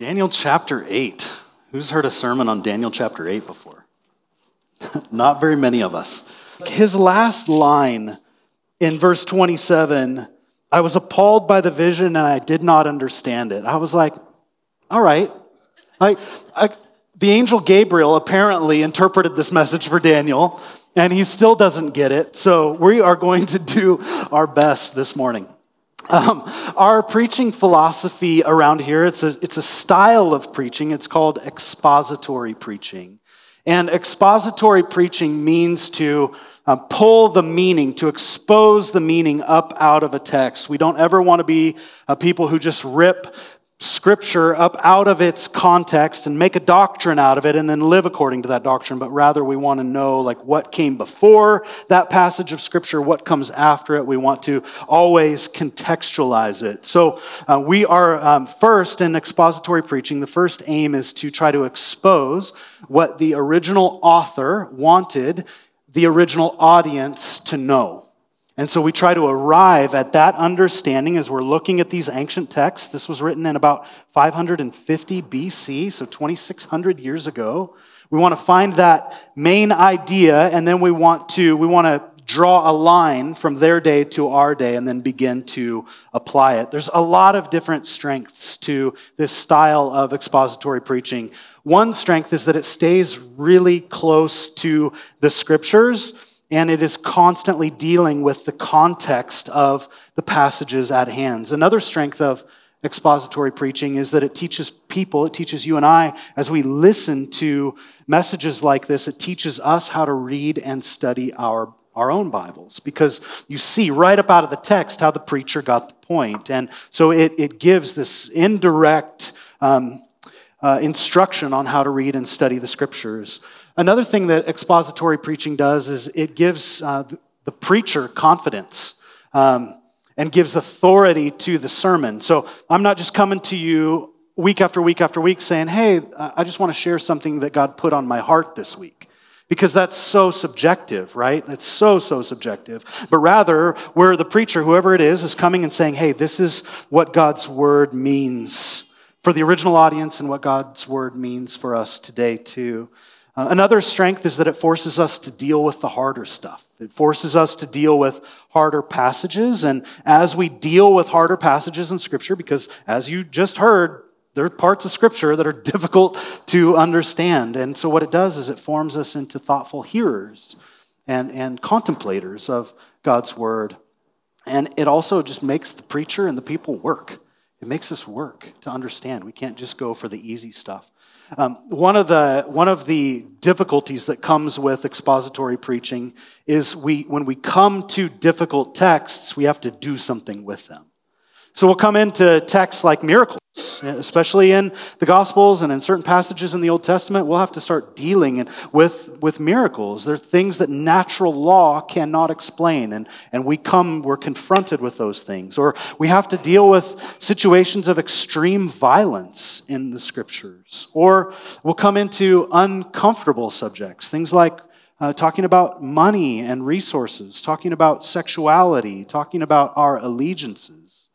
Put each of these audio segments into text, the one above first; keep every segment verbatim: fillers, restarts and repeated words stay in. Daniel chapter eight. Who's heard a sermon on Daniel chapter eight before? Not very many of us. His last line in verse twenty-seven, I was appalled by the vision and I did not understand it. I was like, all right. I, I, the angel Gabriel apparently interpreted this message for Daniel, and he still doesn't get it. So we are going to do our best this morning. Um, our preaching philosophy around here, it's a, it's a style of preaching. It's called expository preaching. And expository preaching means to uh, pull the meaning, to expose the meaning up out of a text. We don't ever want to be uh, people who just rip Scripture up out of its context and make a doctrine out of it and then live according to that doctrine, but rather we want to know like what came before that passage of Scripture, what comes after it. We want to always contextualize it. So uh, we are um, first in expository preaching. The first aim is to try to expose what the original author wanted the original audience to know. And so we try to arrive at that understanding as we're looking at these ancient texts. This was written in about five hundred fifty B C, so twenty-six hundred years ago. We want to find that main idea, and then we want to we want to draw a line from their day to our day and then begin to apply it. There's a lot of different strengths to this style of expository preaching. One strength is that it stays really close to the Scriptures, and it is constantly dealing with the context of the passages at hand. Another strength of expository preaching is that it teaches people, it teaches you and I, as we listen to messages like this, it teaches us how to read and study our, our own Bibles. Because you see right up out of the text how the preacher got the point. And so it, it gives this indirect um, uh, instruction on how to read and study the Scriptures. Another thing that expository preaching does is it gives uh, the preacher confidence um, and gives authority to the sermon. So I'm not just coming to you week after week after week saying, hey, I just want to share something that God put on my heart this week. Because that's so subjective, right? That's so, so subjective. But rather, where the preacher, whoever it is, is coming and saying, hey, this is what God's word means for the original audience and what God's word means for us today too. Another strength is that it forces us to deal with the harder stuff. It forces us to deal with harder passages. And as we deal with harder passages in Scripture, because as you just heard, there are parts of Scripture that are difficult to understand. And so what it does is it forms us into thoughtful hearers and, and contemplators of God's Word. And it also just makes the preacher and the people work. It makes us work to understand. We can't just go for the easy stuff. Um, one of the one of the difficulties that comes with expository preaching is we when we come to difficult texts, we have to do something with them. So we'll come into texts like miracles, especially in the Gospels and in certain passages in the Old Testament. We'll have to start dealing with, with miracles. They're things that natural law cannot explain, and, and we come, we're confronted with those things. Or we have to deal with situations of extreme violence in the Scriptures. Or we'll come into uncomfortable subjects, things like Uh, talking about money and resources, talking about sexuality, talking about our allegiances.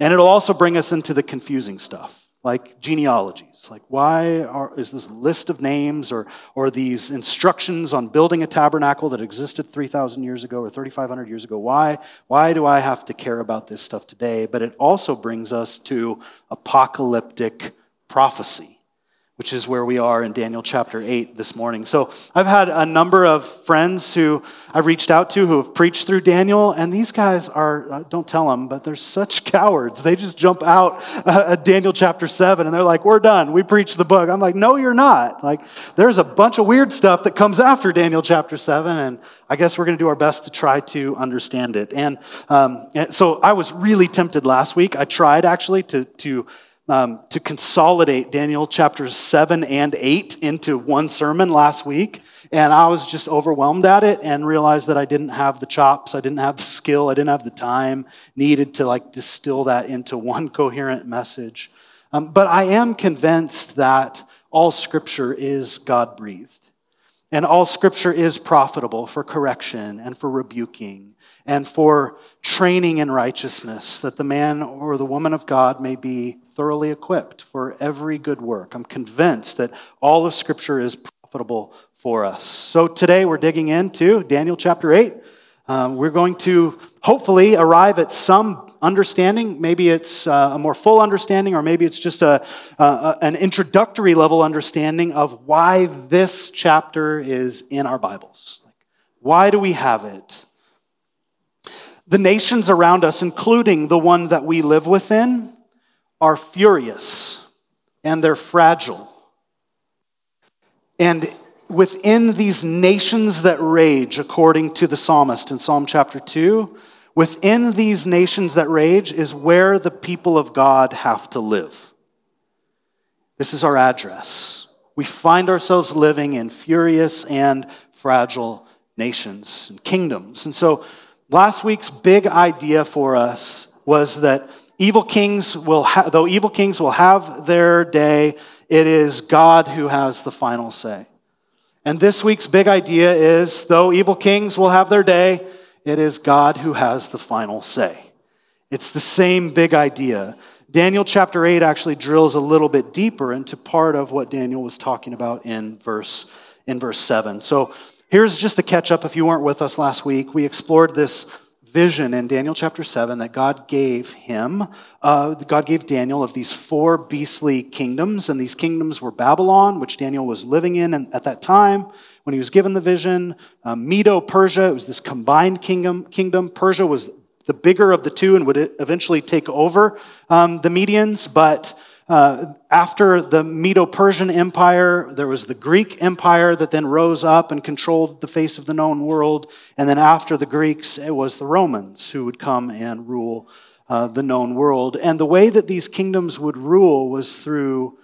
And it'll also bring us into the confusing stuff, like genealogies. Like why are, is this list of names or, or these instructions on building a tabernacle that existed three thousand years ago or thirty-five hundred years ago? Why, why do I have to care about this stuff today? But it also brings us to apocalyptic prophecy, which is where we are in Daniel chapter eight this morning. So I've had a number of friends who I've reached out to who have preached through Daniel, and these guys are, don't tell them, but they're such cowards. They just jump out at Daniel chapter seven, and they're like, we're done. We preached the book. I'm like, no, you're not. Like, there's a bunch of weird stuff that comes after Daniel chapter seven, and I guess we're going to do our best to try to understand it. And um, so I was really tempted last week. I tried, actually, to to... Um, to consolidate Daniel chapters seven and eight into one sermon last week. And I was just overwhelmed at it and realized that I didn't have the chops, I didn't have the skill, I didn't have the time needed to like distill that into one coherent message. Um, but I am convinced that all Scripture is God-breathed. And all scripture is profitable for correction and for rebuking and for training in righteousness, that the man or the woman of God may be thoroughly equipped for every good work. I'm convinced that all of scripture is profitable for us. So today we're digging into Daniel chapter eight. Um, we're going to hopefully arrive at some understanding. Maybe it's uh, a more full understanding, or maybe it's just a, uh, an introductory level understanding of why this chapter is in our Bibles. Like, why do we have it? The nations around us, including the one that we live within, are furious and they're fragile. And within these nations that rage, according to the psalmist in Psalm chapter two, within these nations that rage is where the people of God have to live. This is our address. We find ourselves living in furious and fragile nations and kingdoms. And so last week's big idea for us was that evil kings will ha- though evil kings will have their day, it is God who has the final say. And this week's big idea is, though evil kings will have their day, it is God who has the final say. It's the same big idea. Daniel chapter eight actually drills a little bit deeper into part of what Daniel was talking about in verse, in verse seven. So here's just a catch up if you weren't with us last week. We explored this vision in Daniel chapter seven that God gave him, uh, God gave Daniel of these four beastly kingdoms, and these kingdoms were Babylon, which Daniel was living in at that time when he was given the vision, uh, Medo-Persia, it was this combined kingdom, kingdom. Persia was the bigger of the two and would eventually take over um, the Medians, but uh, after the Medo-Persian Empire, there was the Greek Empire that then rose up and controlled the face of the known world. And then after the Greeks, it was the Romans who would come and rule uh, the known world. And the way that these kingdoms would rule was through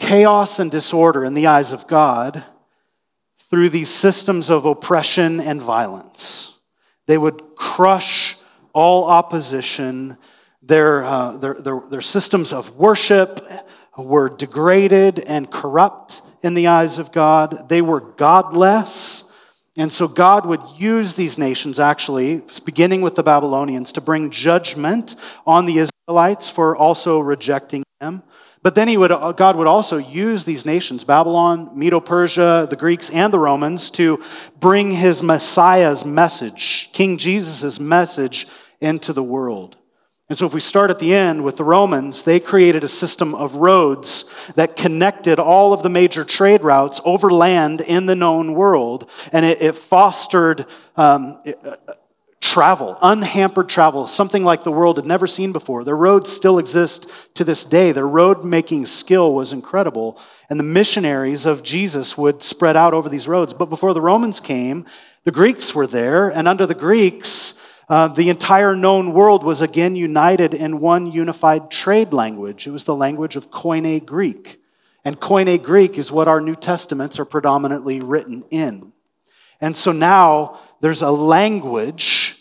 chaos and disorder in the eyes of God, through these systems of oppression and violence. They would crush all opposition. Their, uh, their, their, their systems of worship were degraded and corrupt in the eyes of God. They were godless. And so God would use these nations, actually, beginning with the Babylonians, to bring judgment on the Israelites for also rejecting him. But then he would, God would also use these nations, Babylon, Medo-Persia, the Greeks, and the Romans, to bring his Messiah's message, King Jesus' message, into the world. And so if we start at the end with the Romans, they created a system of roads that connected all of the major trade routes over land in the known world, and it, it fostered um, it, uh, travel, unhampered travel, something like the world had never seen before. Their roads still exist to this day. Their road-making skill was incredible, and the missionaries of Jesus would spread out over these roads. But before the Romans came, the Greeks were there, and under the Greeks, Uh, the entire known world was again united in one unified trade language. It was the language of Koine Greek. And Koine Greek is what our New Testaments are predominantly written in. And so now there's a language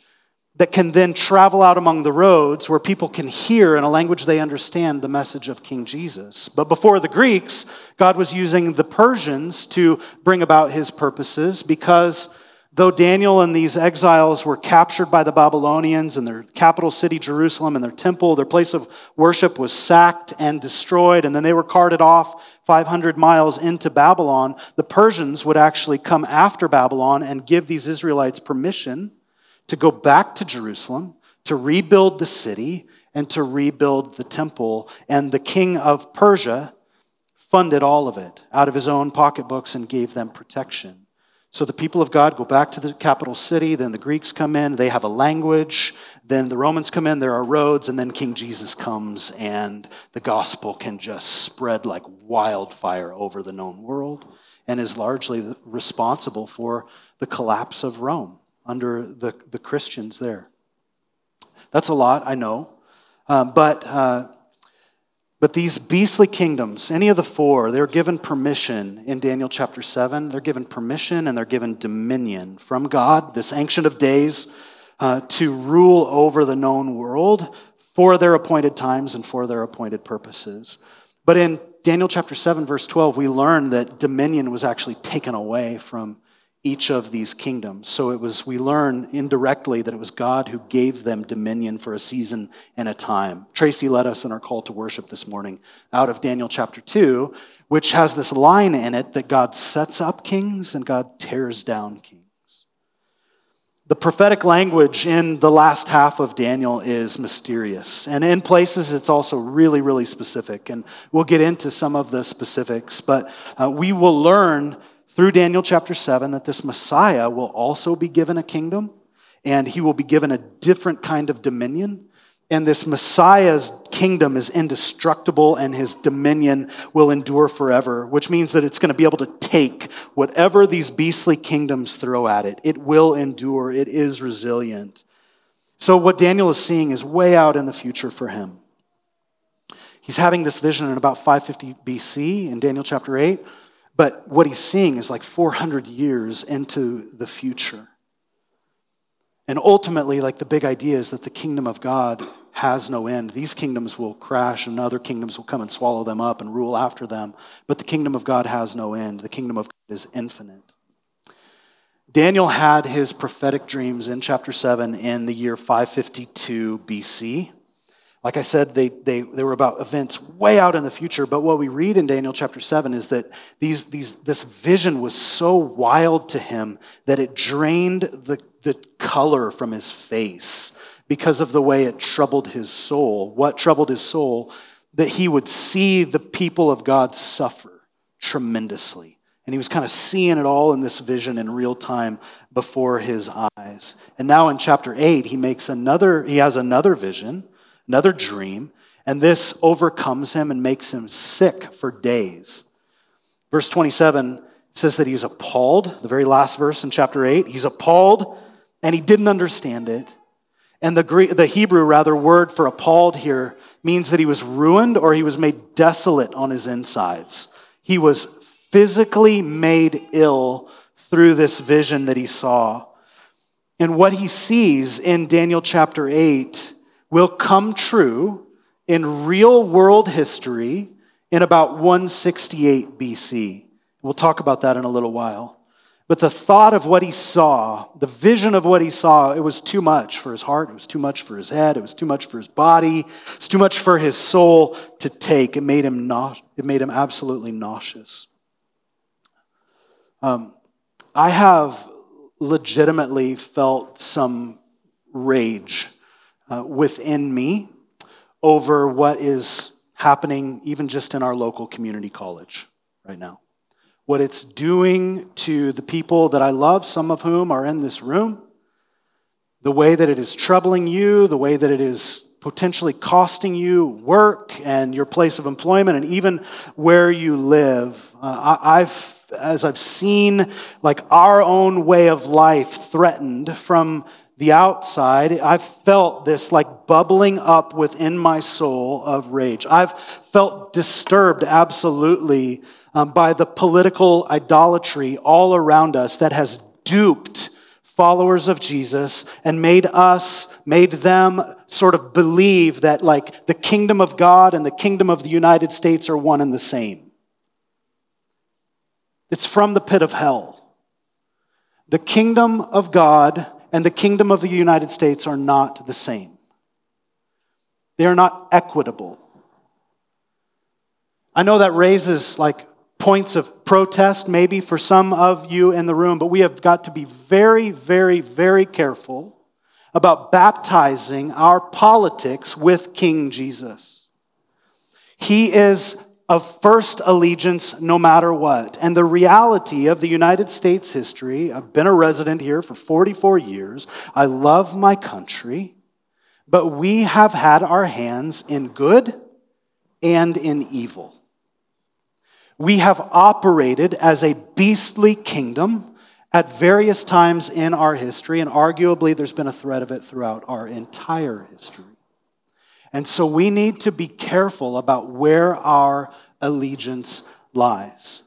that can then travel out among the roads where people can hear in a language they understand the message of King Jesus. But before the Greeks, God was using the Persians to bring about his purposes, because though Daniel and these exiles were captured by the Babylonians, and their capital city, Jerusalem, and their temple, their place of worship was sacked and destroyed, and then they were carted off five hundred miles into Babylon, the Persians would actually come after Babylon and give these Israelites permission to go back to Jerusalem, to rebuild the city, and to rebuild the temple. And the king of Persia funded all of it out of his own pocketbooks and gave them protection. So the people of God go back to the capital city, then the Greeks come in, they have a language, then the Romans come in, there are roads, and then King Jesus comes, and the gospel can just spread like wildfire over the known world, and is largely responsible for the collapse of Rome under the, the Christians there. That's a lot, I know, um, but... Uh, But these beastly kingdoms, any of the four, they're given permission in Daniel chapter seven. They're given permission and they're given dominion from God, this Ancient of Days, uh, to rule over the known world for their appointed times and for their appointed purposes. But in Daniel chapter seven, verse twelve, we learn that dominion was actually taken away from each of these kingdoms. So it was, we learn indirectly that it was God who gave them dominion for a season and a time. Tracy led us in our call to worship this morning out of Daniel chapter two, which has this line in it that God sets up kings and God tears down kings. The prophetic language in the last half of Daniel is mysterious. And in places, it's also really, really specific. And we'll get into some of the specifics, but uh, we will learn through Daniel chapter seven that this Messiah will also be given a kingdom, and he will be given a different kind of dominion. And this Messiah's kingdom is indestructible, and his dominion will endure forever, which means that it's going to be able to take whatever these beastly kingdoms throw at it. It will endure. It is resilient. So what Daniel is seeing is way out in the future for him. He's having this vision in about five fifty B C in Daniel chapter eight, but what he's seeing is like four hundred years into the future. And ultimately, like the big idea is that the kingdom of God has no end. These kingdoms will crash and other kingdoms will come and swallow them up and rule after them. But the kingdom of God has no end. The kingdom of God is infinite. Daniel had his prophetic dreams in chapter seven in the year five fifty-two B C. Like I said, they, they, they were about events way out in the future, but what we read in Daniel chapter seven is that these, these, this vision was so wild to him that it drained the, the color from his face because of the way it troubled his soul. What troubled his soul? That he would see the people of God suffer tremendously. And he was kind of seeing it all in this vision in real time before his eyes. And now in chapter eight, he makes another, he has another vision, another dream, and this overcomes him and makes him sick for days. Verse twenty-seven says that he's appalled, the very last verse in chapter eight, he's appalled and he didn't understand it. And the Greek, the Hebrew rather word for appalled here means that he was ruined or he was made desolate on his insides. He was physically made ill through this vision that he saw. And what he sees in Daniel chapter eight will come true in real world history in about one sixty-eight B C. We'll talk about that in a little while. But the thought of what he saw, the vision of what he saw, it was too much for his heart, it was too much for his head, it was too much for his body, it was too much for his soul to take. It made him not, it made him absolutely nauseous. Um, I have legitimately felt some rage Uh, within me over what is happening even just in our local community college right now. What it's doing to the people that I love, some of whom are in this room, the way that it is troubling you, the way that it is potentially costing you work and your place of employment and even where you live. Uh, I, I've, as I've seen like our own way of life threatened from the outside, I've felt this like bubbling up within my soul of rage. I've felt disturbed absolutely um, by the political idolatry all around us that has duped followers of Jesus and made us, made them sort of believe that like the kingdom of God and the kingdom of the United States are one and the same. It's from the pit of hell. The kingdom of God and the kingdom of the United States are not the same. They are not equitable. I know that raises like points of protest maybe for some of you in the room, but we have got to be very, very, very careful about baptizing our politics with King Jesus. He is of first allegiance no matter what. And the reality of the United States history, I've been a resident here for forty-four years. I love my country, but we have had our hands in good and in evil. We have operated as a beastly kingdom at various times in our history, and arguably there's been a thread of it throughout our entire history. And so we need to be careful about where our allegiance lies.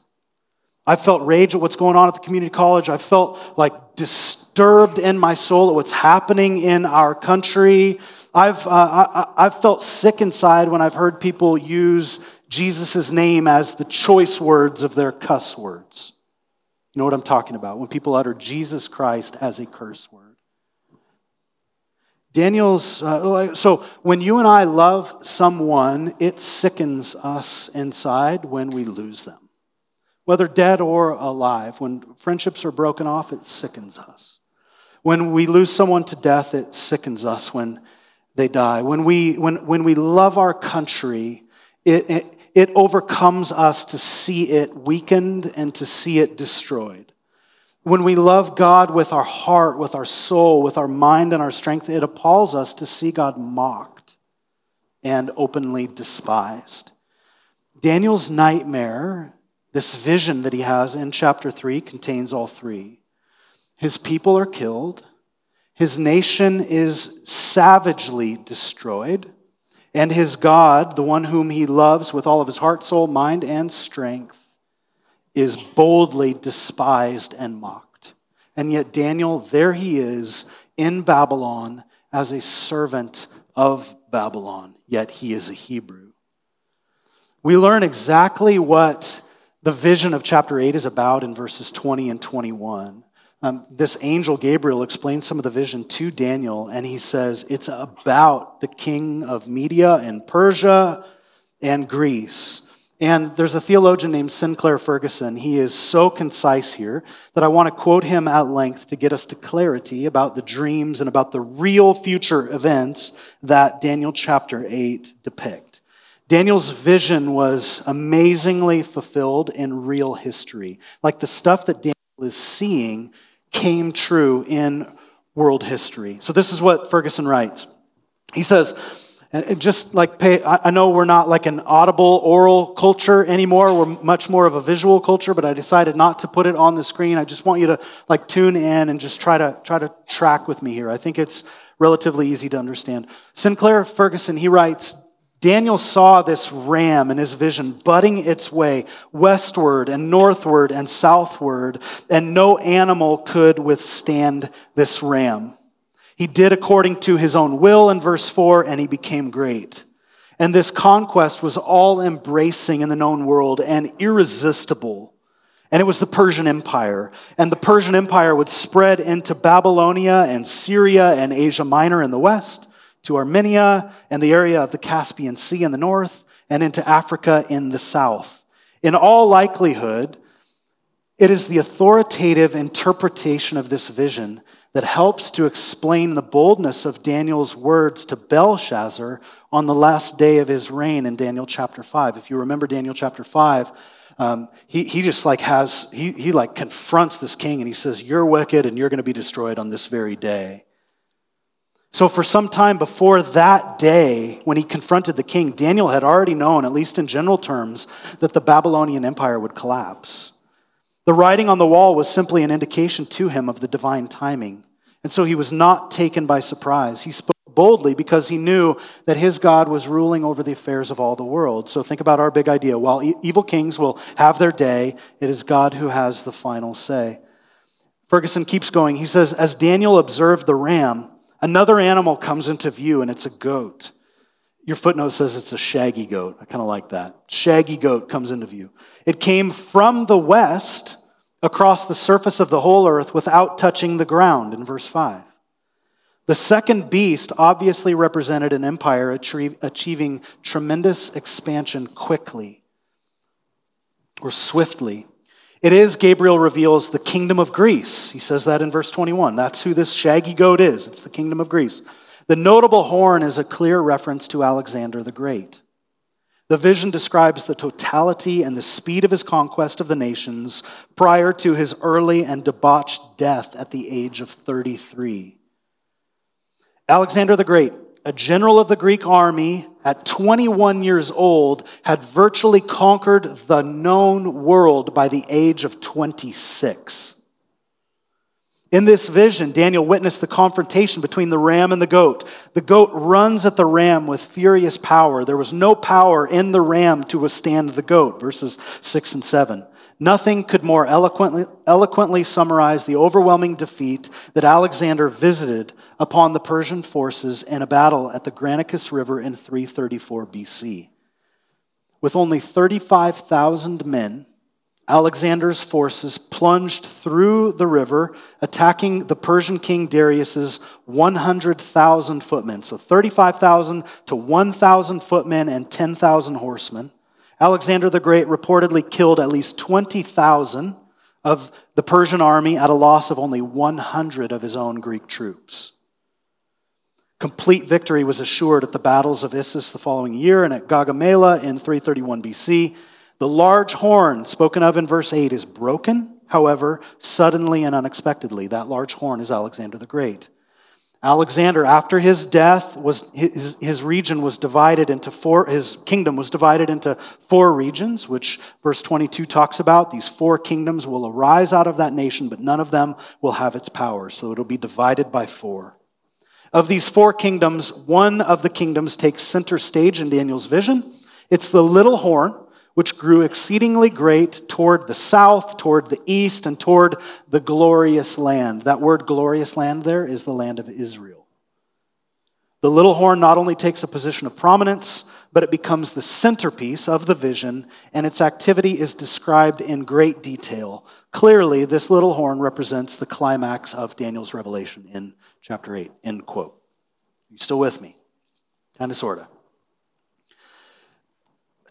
I felt rage at what's going on at the community college. I felt like disturbed in my soul at what's happening in our country. I've uh, I, I've felt sick inside when I've heard people use Jesus' name as the choice words of their cuss words. You know what I'm talking about, when people utter Jesus Christ as a curse word. Daniel's, uh, so when you and I love someone, it sickens us inside when we lose them. Whether dead or alive, when friendships are broken off, it sickens us. When we lose someone to death, it sickens us when they die. When we when when we love our country, it, it, it overcomes us to see it weakened and to see it destroyed. When we love God with our heart, with our soul, with our mind and our strength, it appalls us to see God mocked and openly despised. Daniel's nightmare, this vision that he has in chapter three, contains all three. His people are killed, his nation is savagely destroyed, and his God, the one whom he loves with all of his heart, soul, mind, and strength, is boldly despised and mocked. And yet Daniel, there he is in Babylon as a servant of Babylon, yet he is a Hebrew. We learn exactly what the vision of chapter eight is about in verses twenty and twenty-one. Um, this angel Gabriel explains some of the vision to Daniel, and he says it's about the king of Media and Persia and Greece. And there's a theologian named Sinclair Ferguson. He is so concise here that I want to quote him at length to get us to clarity about the dreams and about the real future events that Daniel chapter eight depict. Daniel's vision was amazingly fulfilled in real history. Like the stuff that Daniel is seeing came true in world history. So this is what Ferguson writes. He says, and just like, pay, I know we're not like an audible oral culture anymore. We're much more of a visual culture, but I decided not to put it on the screen. I just want you to like tune in and just try to try to track with me here. I think it's relatively easy to understand. Sinclair Ferguson, he writes, Daniel saw this ram in his vision butting its way westward and northward and southward, and no animal could withstand this ram. He did according to his own will in verse four, and he became great. And this conquest was all-embracing in the known world and irresistible. And it was the Persian Empire. And the Persian Empire would spread into Babylonia and Syria and Asia Minor in the west, to Armenia and the area of the Caspian Sea in the north, and into Africa in the south. In all likelihood, it is the authoritative interpretation of this vision that helps to explain the boldness of Daniel's words to Belshazzar on the last day of his reign in Daniel chapter five. If you remember Daniel chapter five, um, he, he just like has, he, he like confronts this king and he says, you're wicked and you're going to be destroyed on this very day. So for some time before that day, when he confronted the king, Daniel had already known, at least in general terms, that the Babylonian Empire would collapse. The writing on the wall was simply an indication to him of the divine timing. And so he was not taken by surprise. He spoke boldly because he knew that his God was ruling over the affairs of all the world. So think about our big idea. While e- evil kings will have their day, it is God who has the final say. Ferguson keeps going. He says, as Daniel observed the ram, another animal comes into view, and it's a goat. Your footnote says it's a shaggy goat. I kind of like that. Shaggy goat comes into view. It came from the west across the surface of the whole earth without touching the ground in verse five. The second beast obviously represented an empire achieving tremendous expansion quickly or swiftly. It is, Gabriel reveals, the kingdom of Greece. He says that in verse twenty-one. That's who this shaggy goat is. It's the kingdom of Greece. The notable horn is a clear reference to Alexander the Great. The vision describes the totality and the speed of his conquest of the nations prior to his early and debauched death at the age of thirty-three. Alexander the Great, a general of the Greek army at twenty-one years old, had virtually conquered the known world by the age of twenty-six. In this vision, Daniel witnessed the confrontation between the ram and the goat. The goat runs at the ram with furious power. There was no power in the ram to withstand the goat, verses six and seven. Nothing could more eloquently, eloquently summarize the overwhelming defeat that Alexander visited upon the Persian forces in a battle at the Granicus River in three thirty-four B C. With only thirty-five thousand men, Alexander's forces plunged through the river, attacking the Persian king Darius's one hundred thousand footmen. So thirty-five thousand to one thousand footmen and ten thousand horsemen. Alexander the Great reportedly killed at least twenty thousand of the Persian army at a loss of only one hundred of his own Greek troops. Complete victory was assured at the battles of Issus the following year and at Gaugamela in three thirty-one B C. The large horn spoken of in verse eight is broken, however, suddenly and unexpectedly. That large horn is Alexander the Great. Alexander, after his death, was his, his region was divided into four, his kingdom was divided into four regions, which verse twenty-two talks about. These four kingdoms will arise out of that nation, but none of them will have its power. So it'll be divided by four. Of these four kingdoms, one of the kingdoms takes center stage in Daniel's vision. It's the little horn, which grew exceedingly great toward the south, toward the east, and toward the glorious land. That word glorious land there is the land of Israel. The little horn not only takes a position of prominence, but it becomes the centerpiece of the vision, and its activity is described in great detail. Clearly, this little horn represents the climax of Daniel's revelation in chapter eight, end quote. Are you still with me? Kind of, sort of.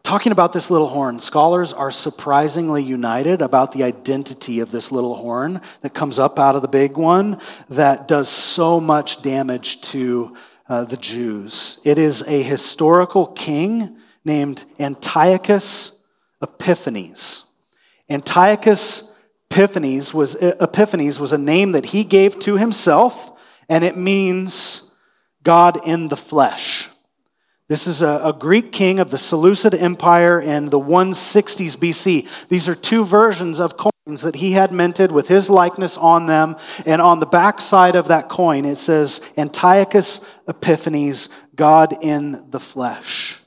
Talking about this little horn, scholars are surprisingly united about the identity of this little horn that comes up out of the big one that does so much damage to Uh, the Jews. It is a historical king named Antiochus Epiphanes. Antiochus Epiphanes was, Epiphanes was a name that he gave to himself, and it means God in the flesh. This is a, a Greek king of the Seleucid Empire in the one sixties B C. These are two versions of coins that he had minted with his likeness on them, and on the backside of that coin it says Antiochus Epiphanes, God in the flesh.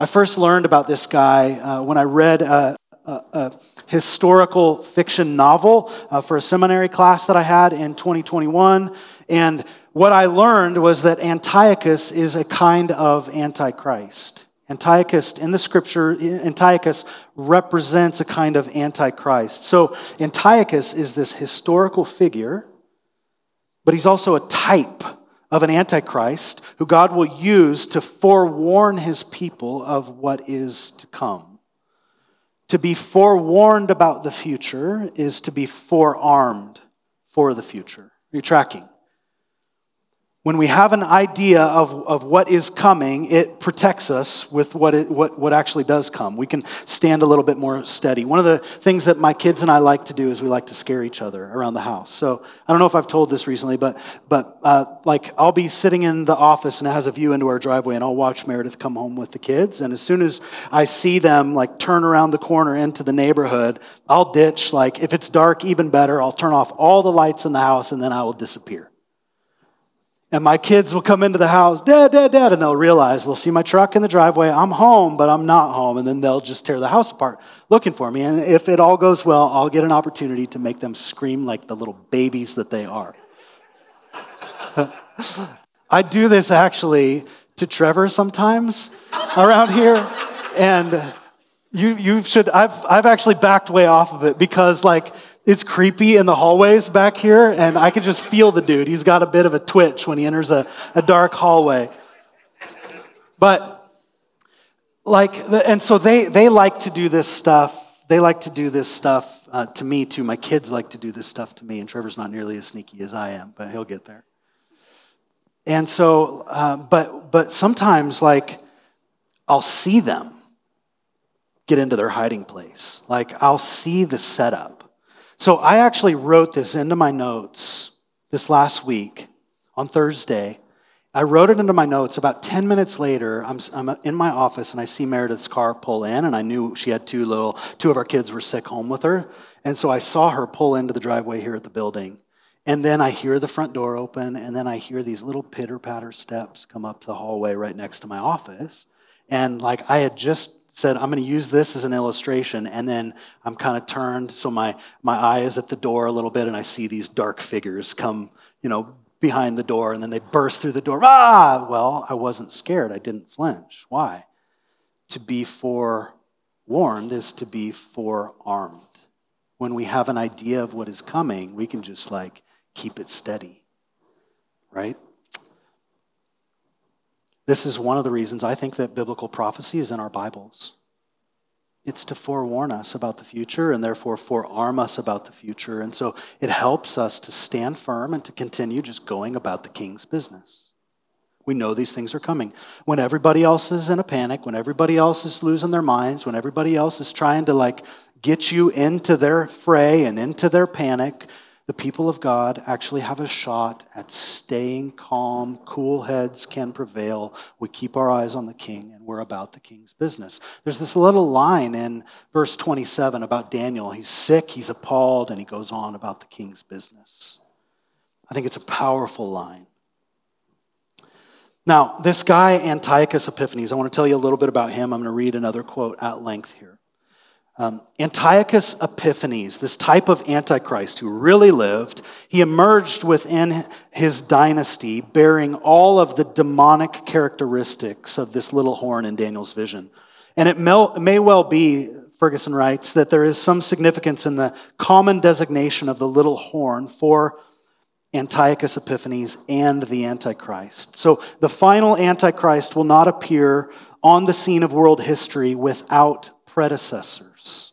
I first learned about this guy uh, when I read a, a, a historical fiction novel uh, for a seminary class that I had in twenty twenty-one. And what I learned was that Antiochus is a kind of antichrist. Antiochus, in the scripture, Antiochus represents a kind of antichrist. So Antiochus is this historical figure, but he's also a type of an antichrist who God will use to forewarn his people of what is to come. To be forewarned about the future is to be forearmed for the future. Are you tracking? When we have an idea of, of what is coming, it protects us with what, it, what what actually does come. We can stand a little bit more steady. One of the things that my kids and I like to do is we like to scare each other around the house. So I don't know if I've told this recently, but but uh, like I'll be sitting in the office and it has a view into our driveway, and I'll watch Meredith come home with the kids. And as soon as I see them like turn around the corner into the neighborhood, I'll ditch. Like if it's dark, even better, I'll turn off all the lights in the house and then I will disappear. And my kids will come into the house, dad, dad, dad, and they'll realize, they'll see my truck in the driveway, I'm home, but I'm not home, and then they'll just tear the house apart looking for me. And if it all goes well, I'll get an opportunity to make them scream like the little babies that they are. I do this actually to Trevor sometimes around here, and you you should, I've I've actually backed way off of it because like, it's creepy in the hallways back here, and I could just feel the dude. He's got a bit of a twitch when he enters a, a dark hallway. But, like, and so they, they like to do this stuff. They like to do this stuff uh, to me, too. My kids like to do this stuff to me, and Trevor's not nearly as sneaky as I am, but he'll get there. And so, uh, but but sometimes, like, I'll see them get into their hiding place. Like, I'll see the setup. So I actually wrote this into my notes this last week on Thursday. I wrote it into my notes. About ten minutes later, I'm, I'm in my office and I see Meredith's car pull in, and I knew she had two little, two of our kids were sick home with her. And so I saw her pull into the driveway here at the building. And then I hear the front door open, and then I hear these little pitter-patter steps come up the hallway right next to my office. And like I had just said, I'm going to use this as an illustration, and then I'm kind of turned, so my, my eye is at the door a little bit, and I see these dark figures come, you know, behind the door, and then they burst through the door. Ah! Well, I wasn't scared. I didn't flinch. Why? to be forewarned is to be forearmed. When we have an idea of what is coming, we can just like keep it steady, right? This is one of the reasons I think that biblical prophecy is in our Bibles. It's to forewarn us about the future and therefore forearm us about the future. And so it helps us to stand firm and to continue just going about the king's business. We know these things are coming. When everybody else is in a panic, when everybody else is losing their minds, when everybody else is trying to like get you into their fray and into their panic, the people of God actually have a shot at staying calm. Cool heads can prevail. We keep our eyes on the king, and we're about the king's business. There's this little line in verse twenty-seven about Daniel. He's sick, he's appalled, and he goes on about the king's business. I think it's a powerful line. Now, this guy, Antiochus Epiphanes, I want to tell you a little bit about him. I'm going to read another quote at length here. Um, Antiochus Epiphanes, this type of Antichrist who really lived, he emerged within his dynasty bearing all of the demonic characteristics of this little horn in Daniel's vision. And it may well be, Ferguson writes, that there is some significance in the common designation of the little horn for Antiochus Epiphanes and the Antichrist. So the final Antichrist will not appear on the scene of world history without predecessors.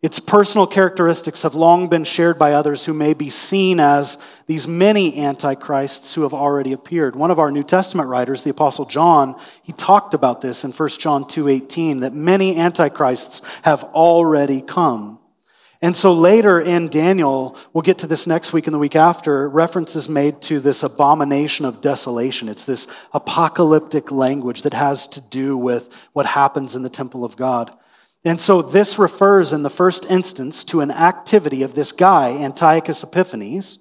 Its personal characteristics have long been shared by others who may be seen as these many antichrists who have already appeared. One of our New Testament writers, the Apostle John, he talked about this in First John two eighteen, that many antichrists have already come. And so later in Daniel, we'll get to this next week and the week after, reference is made to this abomination of desolation. It's this apocalyptic language that has to do with what happens in the temple of God. And so this refers in the first instance to an activity of this guy, Antiochus Epiphanes,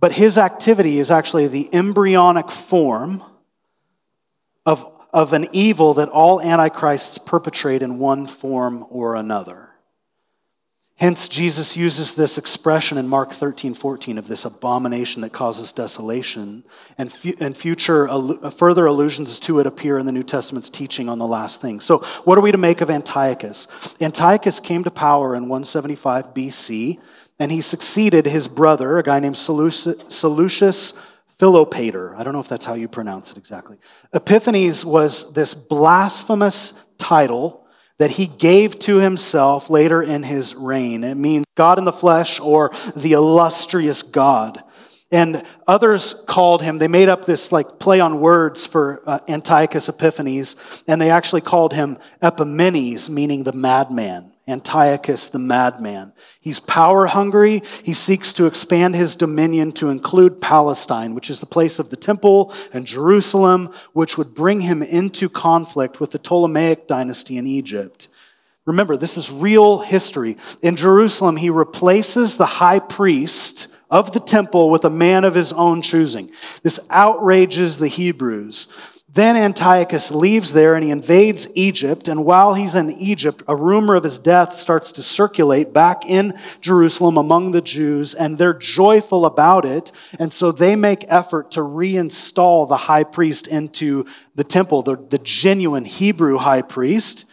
but his activity is actually the embryonic form of, of an evil that all antichrists perpetrate in one form or another. Hence, Jesus uses this expression in Mark thirteen fourteen of this abomination that causes desolation, and, fu- and future al- further allusions to it appear in the New Testament's teaching on the last thing. So what are we to make of Antiochus? Antiochus came to power in one seventy-five B C, and he succeeded his brother, a guy named Seleuc- Seleucus Philopater. I don't know if that's how you pronounce it exactly. Epiphanes was this blasphemous title that he gave to himself later in his reign. It means God in the flesh or the illustrious God. And others called him, they made up this like play on words for uh, Antiochus Epiphanes, and they actually called him Epimenes, meaning the madman. Antiochus the madman. He's power hungry. He seeks to expand his dominion to include Palestine, which is the place of the temple, and Jerusalem, which would bring him into conflict with the Ptolemaic dynasty in Egypt. Remember, this is real history. In Jerusalem, he replaces the high priest of the temple with a man of his own choosing. This outrages the Hebrews. Then Antiochus leaves there and he invades Egypt. And while he's in Egypt, a rumor of his death starts to circulate back in Jerusalem among the Jews, and they're joyful about it. And so they make effort to reinstall the high priest into the temple, the, the genuine Hebrew high priest.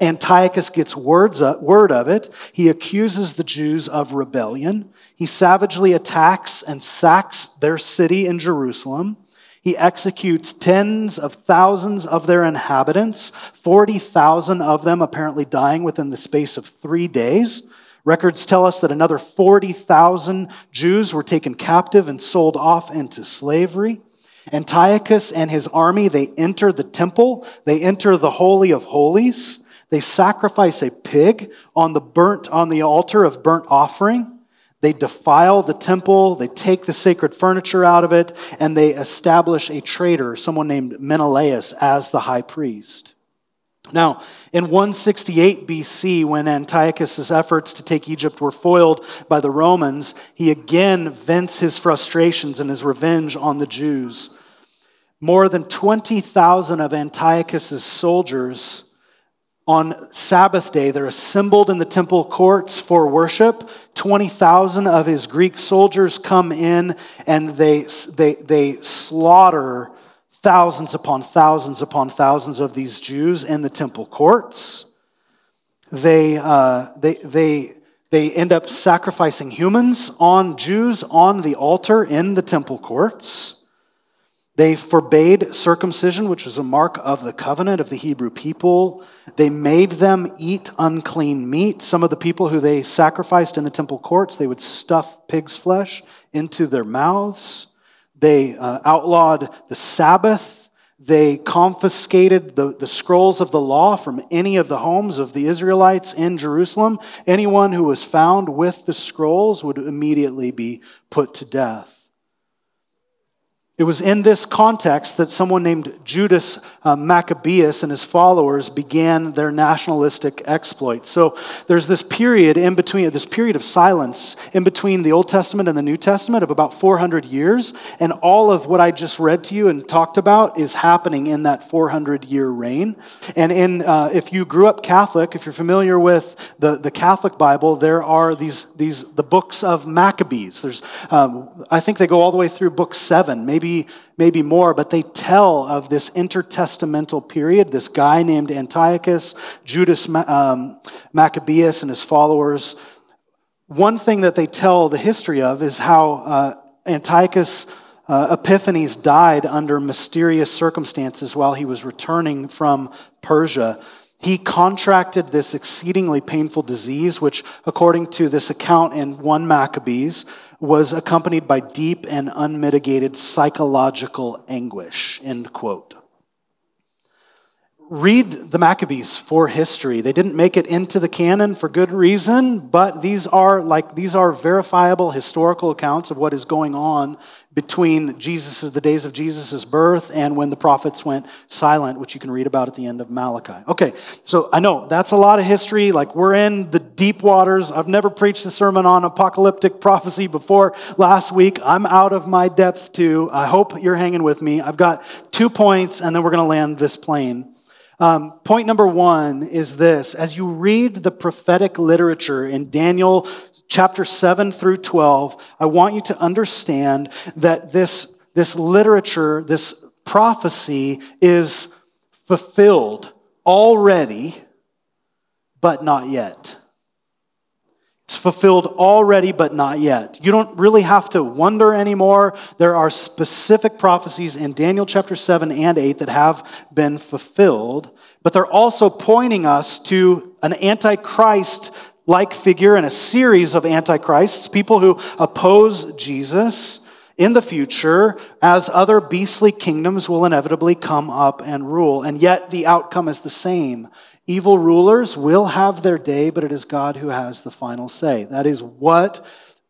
Antiochus gets words up, word of it. He accuses the Jews of rebellion. He savagely attacks and sacks their city in Jerusalem. He executes tens of thousands of their inhabitants, forty thousand of them apparently dying within the space of three days. Records tell us that another forty thousand Jews were taken captive and sold off into slavery. Antiochus and his army, they enter the temple. They enter the Holy of Holies. They sacrifice a pig on the burnt on the altar of burnt offering. They defile the temple, they take the sacred furniture out of it, and they establish a traitor, someone named Menelaus, as the high priest. Now, in one sixty-eight B C, when Antiochus' efforts to take Egypt were foiled by the Romans, he again vents his frustrations and his revenge on the Jews. More than twenty thousand of Antiochus' soldiers on Sabbath day, they're assembled in the temple courts for worship. twenty thousand of his Greek soldiers come in and they, they, they slaughter thousands upon thousands upon thousands of these Jews in the temple courts. They uh, they they they end up sacrificing humans on Jews on the altar in the temple courts. They forbade circumcision, which was a mark of the covenant of the Hebrew people. They made them eat unclean meat. Some of the people who they sacrificed in the temple courts, they would stuff pig's flesh into their mouths. They uh, outlawed the Sabbath. They confiscated the, the scrolls of the law from any of the homes of the Israelites in Jerusalem. Anyone who was found with the scrolls would immediately be put to death. It was in this context that someone named Judas uh, Maccabeus and his followers began their nationalistic exploits. So there's this period in between, this period of silence in between the Old Testament and the New Testament of about four hundred years, and all of what I just read to you and talked about is happening in that four hundred year reign. And in, uh, if you grew up Catholic, if you're familiar with the, the Catholic Bible, there are these these the books of Maccabees. There's, um, I think they go all the way through book seven, maybe. Maybe, maybe more, but they tell of this intertestamental period, this guy named Antiochus, Judas um, Maccabeus and his followers. One thing that they tell the history of is how uh, Antiochus uh, Epiphanes died under mysterious circumstances while he was returning from Persia. He contracted this exceedingly painful disease, which, according to this account in First Maccabees, was accompanied by deep and unmitigated psychological anguish, end quote. Read the Maccabees for history. They didn't make it into the canon for good reason, but these are like these are verifiable historical accounts of what is going on between Jesus' the days of Jesus' birth and when the prophets went silent, which you can read about at the end of Malachi. Okay, so I know that's a lot of history. Like, we're in the deep waters. I've never preached a sermon on apocalyptic prophecy before last week. I'm out of my depth too. I hope you're hanging with me. I've got two points, and then we're going to land this plane. Um, point number one is this. As you read the prophetic literature in Daniel chapter seven through twelve, I want you to understand that this, this literature, this prophecy is fulfilled already, but not yet. It's fulfilled already, but not yet. You don't really have to wonder anymore. There are specific prophecies in Daniel chapter seven and eight that have been fulfilled, but they're also pointing us to an antichrist-like figure and a series of antichrists, people who oppose Jesus in the future as other beastly kingdoms will inevitably come up and rule. And yet the outcome is the same. Evil rulers will have their day, but it is God who has the final say. That is what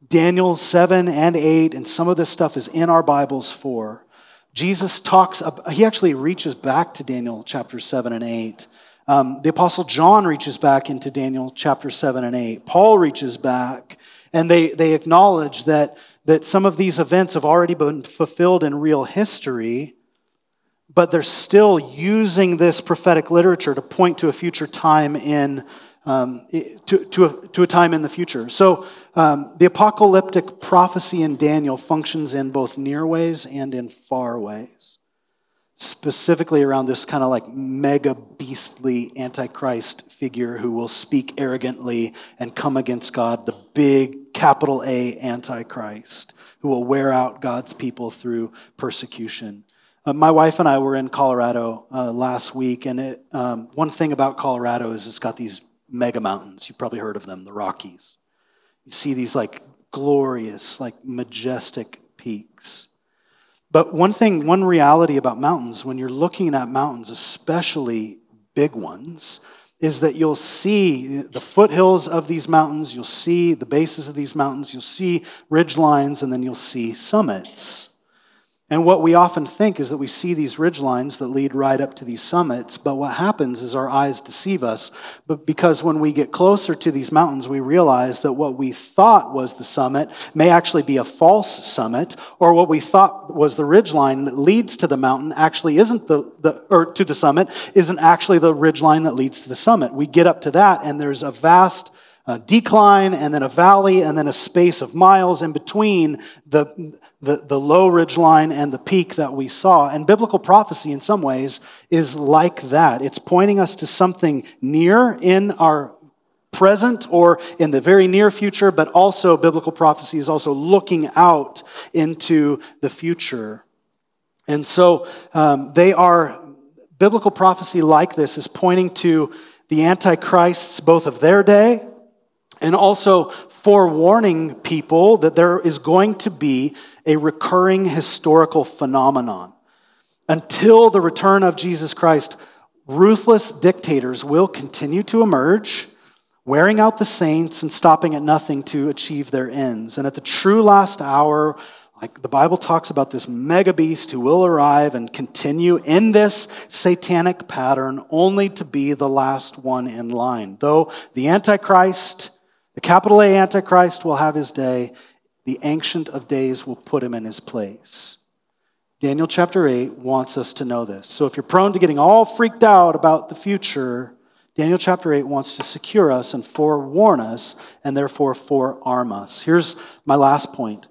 Daniel seven and eight and some of this stuff is in our Bibles for. Jesus talks, about, he actually reaches back to Daniel chapter seven and eight. Um, the Apostle John reaches back into Daniel chapter seven and eight. Paul reaches back, and they, they acknowledge that, that some of these events have already been fulfilled in real history, but they're still using this prophetic literature to point to a future time in um, to to a, to a time in the future. So um, the apocalyptic prophecy in Daniel functions in both near ways and in far ways, specifically around this kind of like mega beastly antichrist figure who will speak arrogantly and come against God, the big capital A Antichrist, who will wear out God's people through persecution. Uh, my wife and I were in Colorado uh, last week, and it, um, one thing about Colorado is it's got these mega mountains. You've probably heard of them, the Rockies. You see these like glorious, like majestic peaks. But one thing, one reality about mountains, when you're looking at mountains, especially big ones, is that you'll see the foothills of these mountains, you'll see the bases of these mountains, you'll see ridge lines, and then you'll see summits. And what we often think is that we see these ridge lines that lead right up to these summits, but what happens is our eyes deceive us. But because when we get closer to these mountains, we realize that what we thought was the summit may actually be a false summit, or what we thought was the ridge line that leads to the mountain actually isn't the, the or to the summit isn't actually the ridge line that leads to the summit. We get up to that, and there's a vast a decline and then a valley and then a space of miles in between the, the, the low ridge line and the peak that we saw. And biblical prophecy in some ways is like that. It's pointing us to something near in our present or in the very near future, but also biblical prophecy is also looking out into the future. And so um, they are, biblical prophecy like this is pointing to the antichrists both of their day and also forewarning people that there is going to be a recurring historical phenomenon. Until the return of Jesus Christ, ruthless dictators will continue to emerge, wearing out the saints and stopping at nothing to achieve their ends. And at the true last hour, like the Bible talks about this mega beast who will arrive and continue in this satanic pattern only to be the last one in line. Though the Antichrist, the capital A Antichrist, will have his day, the Ancient of Days will put him in his place. Daniel chapter eight wants us to know this. So if you're prone to getting all freaked out about the future, Daniel chapter eight wants to secure us and forewarn us and therefore forearm us. Here's my last point.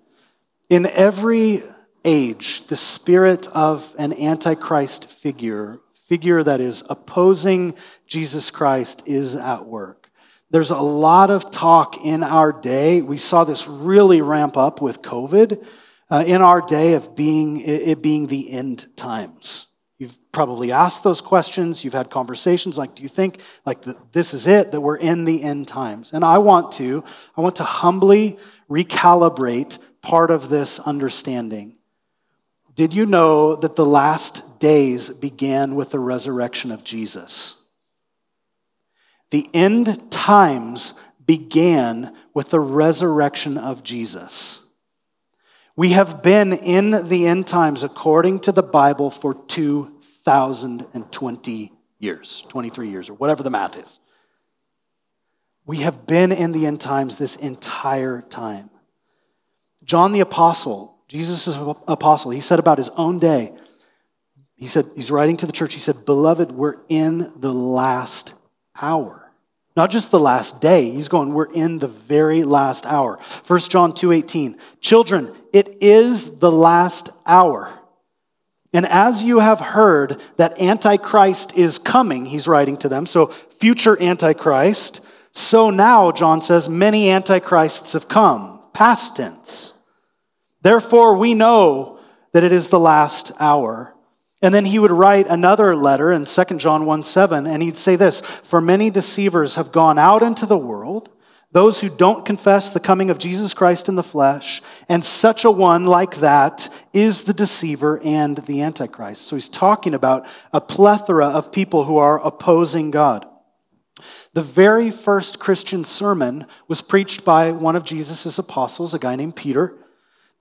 In every age, the spirit of an antichrist figure, figure that is opposing Jesus Christ, is at work. There's a lot of talk in our day. We saw this really ramp up with COVID uh, in our day of being it being the end times. You've probably asked those questions. You've had conversations like, do you think like the, this is it, that we're in the end times? And I want to, I want to humbly recalibrate part of this understanding. Did you know that the last days began with the resurrection of Jesus? The end times began with the resurrection of Jesus. We have been in the end times, according to the Bible, for two thousand twenty years, twenty-three years, or whatever the math is. We have been in the end times this entire time. John the Apostle, Jesus' apostle, he said about his own day, he said, he's writing to the church, he said, beloved, we're in the last hour. Not just the last day. He's going, we're in the very last hour. First John two eighteen, children, it is the last hour. And as you have heard that Antichrist is coming, he's writing to them, so future Antichrist, so now, John says, many Antichrists have come, past tense. Therefore, we know that it is the last hour. And then he would write another letter in Second John one seven, and he'd say this, for many deceivers have gone out into the world, those who don't confess the coming of Jesus Christ in the flesh, and such a one like that is the deceiver and the Antichrist. So he's talking about a plethora of people who are opposing God. The very first Christian sermon was preached by one of Jesus' apostles, a guy named Peter,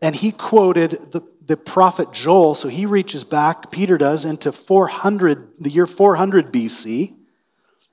and he quoted the The prophet Joel, so he reaches back, Peter does, into four hundred, the year four hundred B C,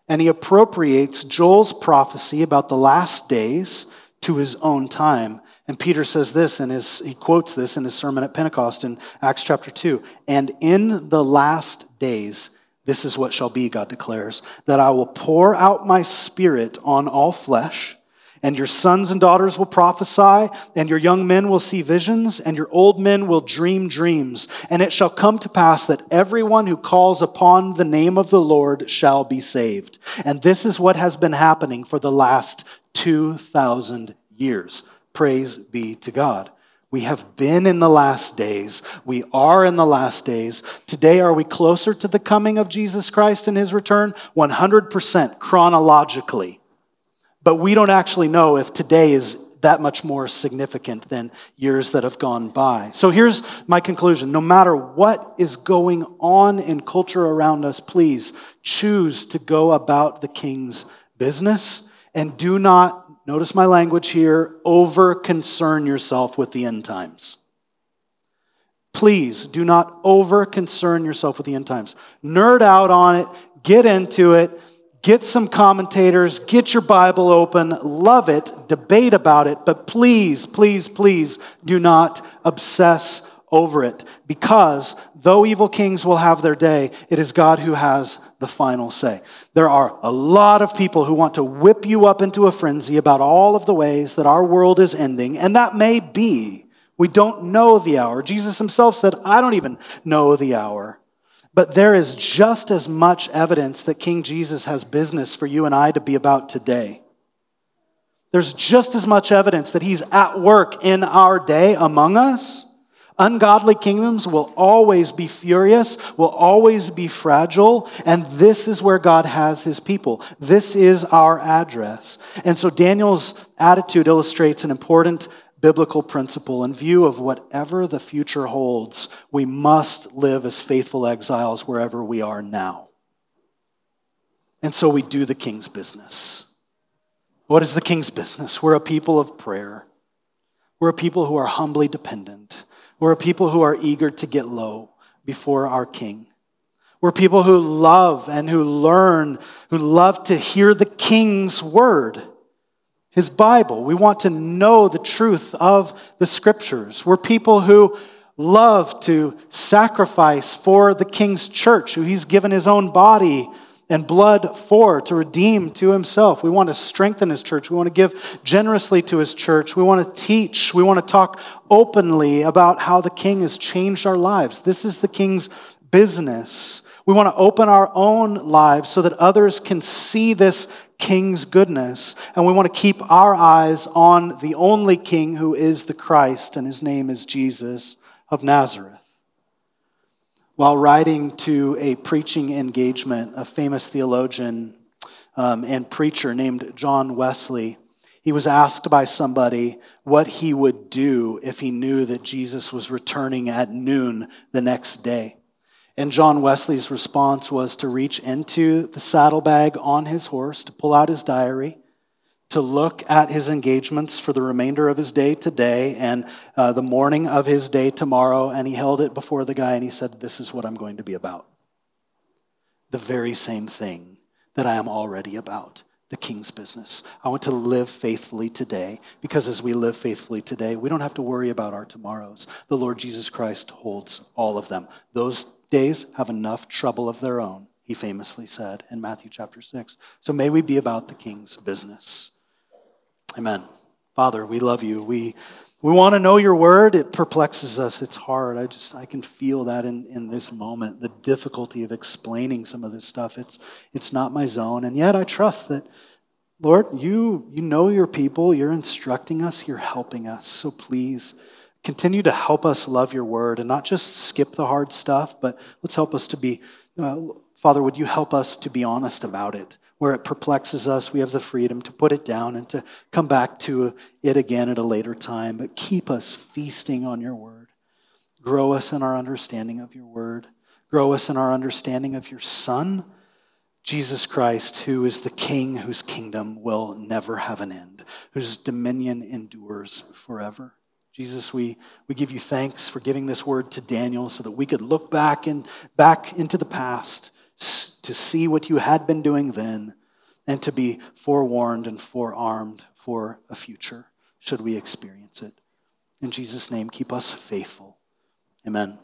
and he appropriates Joel's prophecy about the last days to his own time. And Peter says this, and he quotes this in his sermon at Pentecost in Acts chapter two. And in the last days, this is what shall be, God declares, that I will pour out my spirit on all flesh. And your sons and daughters will prophesy, and your young men will see visions, and your old men will dream dreams. And it shall come to pass that everyone who calls upon the name of the Lord shall be saved. And this is what has been happening for the last two thousand years. Praise be to God. We have been in the last days. We are in the last days. Today, are we closer to the coming of Jesus Christ and his return? one hundred percent chronologically. But we don't actually know if today is that much more significant than years that have gone by. So here's my conclusion. No matter what is going on in culture around us, please choose to go about the king's business and do not, notice my language here, over-concern yourself with the end times. Please do not over-concern yourself with the end times. Nerd out on it, get into it, get some commentators, get your Bible open, love it, debate about it, but please, please, please do not obsess over it, because though evil kings will have their day, it is God who has the final say. There are a lot of people who want to whip you up into a frenzy about all of the ways that our world is ending, and that may be. We don't know the hour. Jesus himself said, I don't even know the hour. But there is just as much evidence that King Jesus has business for you and I to be about today. There's just as much evidence that he's at work in our day among us. Ungodly kingdoms will always be furious, will always be fragile, and this is where God has his people. This is our address. And so Daniel's attitude illustrates an important biblical principle. In view of whatever the future holds, we must live as faithful exiles wherever we are now. And so we do the king's business. What is the king's business? We're a people of prayer. We're a people who are humbly dependent. We're a people who are eager to get low before our king. We're people who love and who learn, who love to hear the king's word, his Bible. We want to know the truth of the scriptures. We're people who love to sacrifice for the king's church, who he's given his own body and blood for, to redeem to himself. We want to strengthen his church. We want to give generously to his church. We want to teach. We want to talk openly about how the king has changed our lives. This is the king's business. We want to open our own lives so that others can see this king's goodness. And we want to keep our eyes on the only king, who is the Christ, and his name is Jesus of Nazareth. While writing to a preaching engagement, a famous theologian um, and preacher named John Wesley, he was asked by somebody what he would do if he knew that Jesus was returning at noon the next day. And John Wesley's response was to reach into the saddlebag on his horse, to pull out his diary, to look at his engagements for the remainder of his day today and uh, the morning of his day tomorrow, and he held it before the guy and he said, this is what I'm going to be about. The very same thing that I am already about, the king's business. I want to live faithfully today, because as we live faithfully today, we don't have to worry about our tomorrows. The Lord Jesus Christ holds all of them. Those days have enough trouble of their own, he famously said in Matthew chapter six. So may we be about the king's business. Amen. Father, we love you. We we want to know your word. It perplexes us. It's hard. I just I can feel that in, in this moment, the difficulty of explaining some of this stuff. It's it's not my zone. And yet I trust that, Lord, you you know your people. You're instructing us. You're helping us. So please continue to help us love your word and not just skip the hard stuff, but let's help us to be, uh, Father, would you help us to be honest about it? Where it perplexes us, we have the freedom to put it down and to come back to it again at a later time. But keep us feasting on your word. Grow us in our understanding of your word. Grow us in our understanding of your Son, Jesus Christ, who is the King, whose kingdom will never have an end, whose dominion endures forever. Jesus, we, we give you thanks for giving this word to Daniel so that we could look back and back into the past to see what you had been doing then, and to be forewarned and forearmed for a future, should we experience it. In Jesus' name, keep us faithful. Amen.